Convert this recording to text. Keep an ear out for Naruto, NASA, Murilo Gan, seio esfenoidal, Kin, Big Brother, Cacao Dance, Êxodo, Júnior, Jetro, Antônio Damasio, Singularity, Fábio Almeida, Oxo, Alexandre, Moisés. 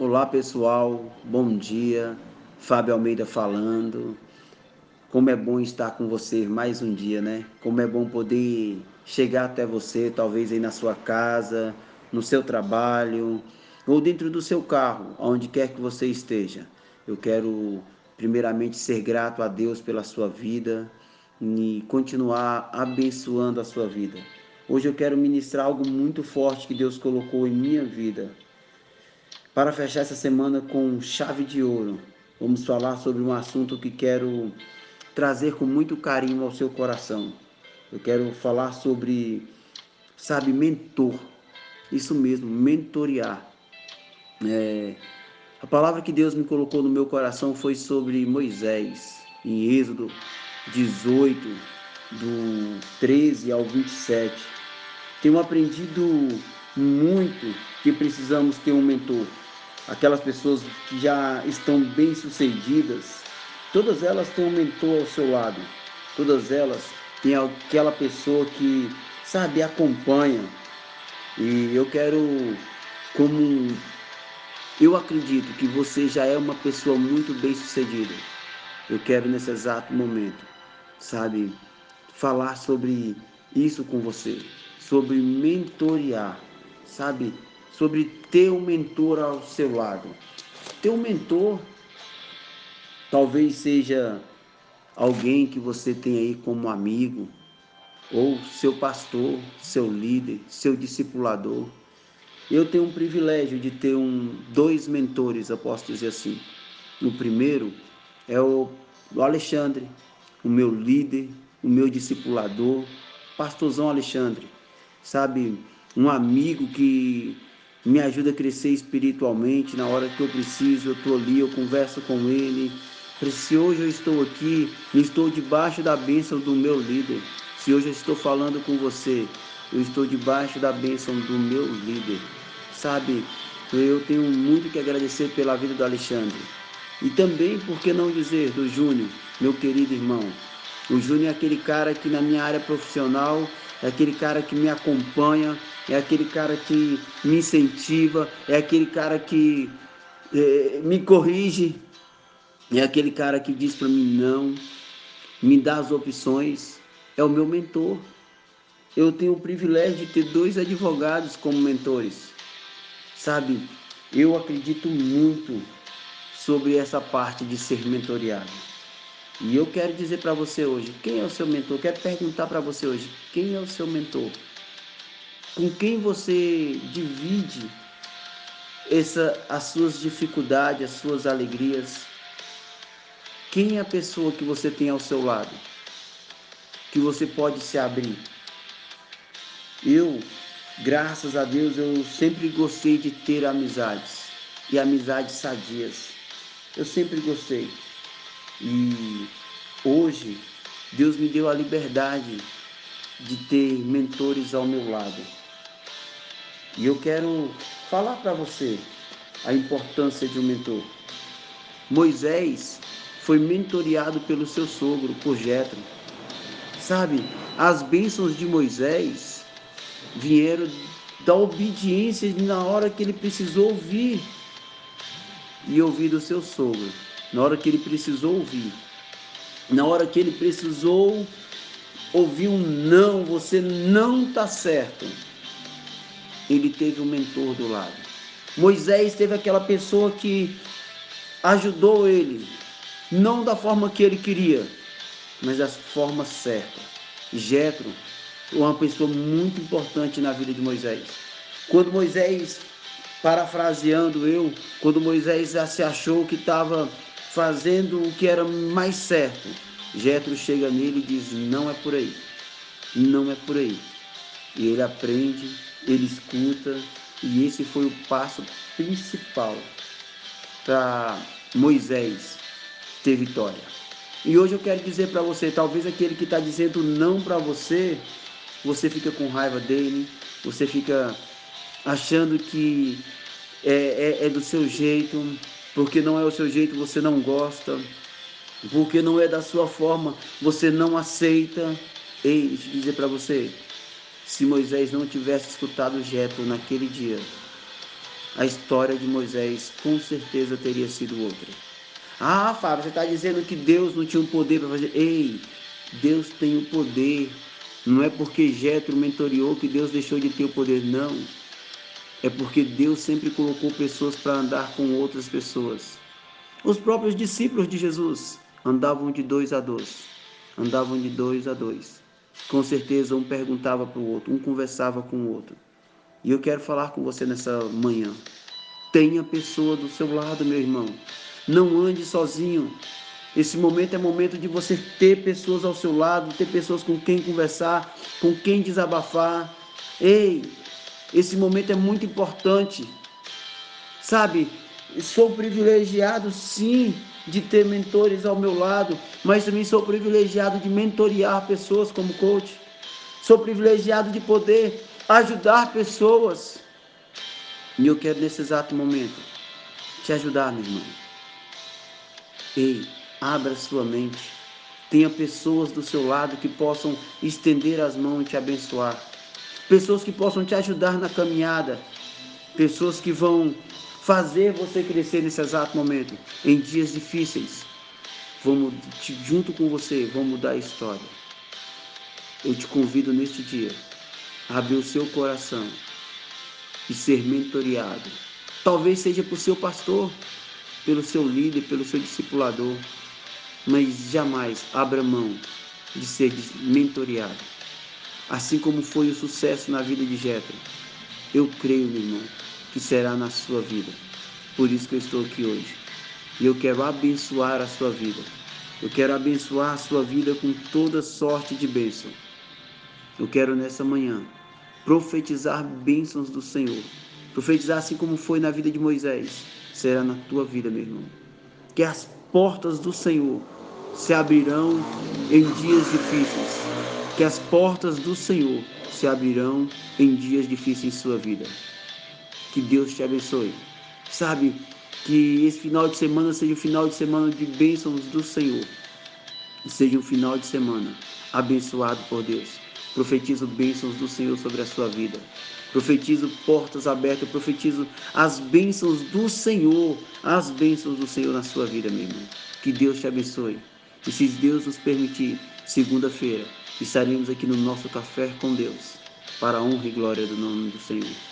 Olá pessoal, bom dia, Fábio Almeida falando. Como é bom estar com você mais um dia, né? Como é bom poder chegar até você, talvez aí na sua casa, no seu trabalho, ou dentro do seu carro, aonde quer que você esteja. Eu quero primeiramente ser grato a Deus pela sua vida e continuar abençoando a sua vida. Hoje eu quero ministrar algo muito forte que Deus colocou em minha vida. Para fechar essa semana com chave de ouro, vamos falar sobre um assunto que quero trazer com muito carinho ao seu coração. Eu quero falar sobre, mentor. Isso mesmo, mentorear. A palavra que Deus me colocou no meu coração foi sobre Moisés, em Êxodo 18, do 13 ao 27. Tenho aprendido muito que precisamos ter um mentor. Aquelas pessoas que já estão bem-sucedidas, todas elas têm um mentor ao seu lado. Todas elas têm aquela pessoa que, acompanha. E eu quero, como eu acredito que você já é uma pessoa muito bem-sucedida, eu quero nesse exato momento, falar sobre isso com você, sobre mentorear, sobre ter um mentor ao seu lado. Ter um mentor talvez seja alguém que você tem aí como amigo, ou seu pastor, seu líder, seu discipulador. Eu tenho um privilégio de ter dois mentores, eu posso dizer assim. O primeiro é o Alexandre, o meu líder, o meu discipulador, pastorzão Alexandre, um amigo que me ajuda a crescer espiritualmente. Na hora que eu preciso, eu estou ali, eu converso com ele. Se hoje eu estou aqui, eu estou debaixo da bênção do meu líder. Se hoje eu estou falando com você, eu estou debaixo da bênção do meu líder. Eu tenho muito que agradecer pela vida do Alexandre. E também, por que não dizer, do Júnior, meu querido irmão. O Júnior é aquele cara que na minha área profissional, é aquele cara que me acompanha, é aquele cara que me incentiva, é aquele cara que me corrige, é aquele cara que diz para mim não, me dá as opções, é o meu mentor. Eu tenho o privilégio de ter dois advogados como mentores. Eu acredito muito sobre essa parte de ser mentoreado. E eu quero dizer para você hoje, quem é o seu mentor? Quero perguntar para você hoje, quem é o seu mentor? Com quem você divide as suas dificuldades, as suas alegrias? Quem é a pessoa que você tem ao seu lado? Que você pode se abrir? Eu, graças a Deus, eu sempre gostei de ter amizades. E amizades sadias. Eu sempre gostei. E hoje, Deus me deu a liberdade de ter mentores ao meu lado. E eu quero falar para você a importância de um mentor. Moisés foi mentoreado pelo seu sogro, por Jetro. As bênçãos de Moisés vieram da obediência na hora que ele precisou ouvir. E ouvir do seu sogro. Na hora que ele precisou ouvir, na hora que ele precisou ouvir um não, você não está certo, ele teve um mentor do lado. Moisés teve aquela pessoa que ajudou ele, não da forma que ele queria, mas da forma certa. Jetro, uma pessoa muito importante na vida de Moisés. Quando Moisés, parafraseando eu, quando Moisés já se achou que estava fazendo o que era mais certo, Jetro chega nele e diz, não é por aí, não é por aí. E ele aprende, ele escuta, e esse foi o passo principal para Moisés ter vitória. E hoje eu quero dizer para você, talvez aquele que está dizendo não para você, você fica com raiva dele, você fica achando que é do seu jeito. Porque não é o seu jeito, você não gosta. Porque não é da sua forma, você não aceita. Ei, deixa eu dizer para você, se Moisés não tivesse escutado Jetro naquele dia, a história de Moisés com certeza teria sido outra. Ah, Fábio, você está dizendo que Deus não tinha o poder para fazer... Ei, Deus tem o poder. Não é porque Jetro mentoriou que Deus deixou de ter o poder, não. É porque Deus sempre colocou pessoas para andar com outras pessoas. Os próprios discípulos de Jesus andavam de dois a dois. Andavam de dois a dois. Com certeza um perguntava para o outro, um conversava com o outro. E eu quero falar com você nessa manhã. Tenha pessoa do seu lado, meu irmão. Não ande sozinho. Esse momento é momento de você ter pessoas ao seu lado, ter pessoas com quem conversar, com quem desabafar. Ei, esse momento é muito importante. Sabe, sou privilegiado sim de ter mentores ao meu lado, mas também sou privilegiado de mentorear pessoas como coach. Sou privilegiado de poder ajudar pessoas. E eu quero nesse exato momento te ajudar, meu irmão. Ei, abra sua mente. Tenha pessoas do seu lado que possam estender as mãos e te abençoar. Pessoas que possam te ajudar na caminhada. Pessoas que vão fazer você crescer nesse exato momento. Em dias difíceis, vamos, junto com você, vão mudar a história. Eu te convido neste dia a abrir o seu coração e ser mentoreado. Talvez seja por seu pastor, pelo seu líder, pelo seu discipulador, mas jamais abra mão de ser mentoreado. Assim como foi o sucesso na vida de Jetro, eu creio, meu irmão, que será na sua vida. Por isso que eu estou aqui hoje. E eu quero abençoar a sua vida. Eu quero abençoar a sua vida com toda sorte de bênção. Eu quero nessa manhã profetizar bênçãos do Senhor. Profetizar assim como foi na vida de Moisés. Será na tua vida, meu irmão. Que as portas do Senhor se abrirão em dias difíceis. Que as portas do Senhor se abrirão em dias difíceis em sua vida. Que Deus te abençoe. Sabe, que esse final de semana seja um final de semana de bênçãos do Senhor. Seja um final de semana abençoado por Deus. Profetizo bênçãos do Senhor sobre a sua vida. Profetizo portas abertas, profetizo as bênçãos do Senhor, as bênçãos do Senhor na sua vida, meu irmão. Que Deus te abençoe. E se Deus nos permitir, segunda-feira estaremos aqui no nosso Café com Deus, para a honra e glória do nome do Senhor.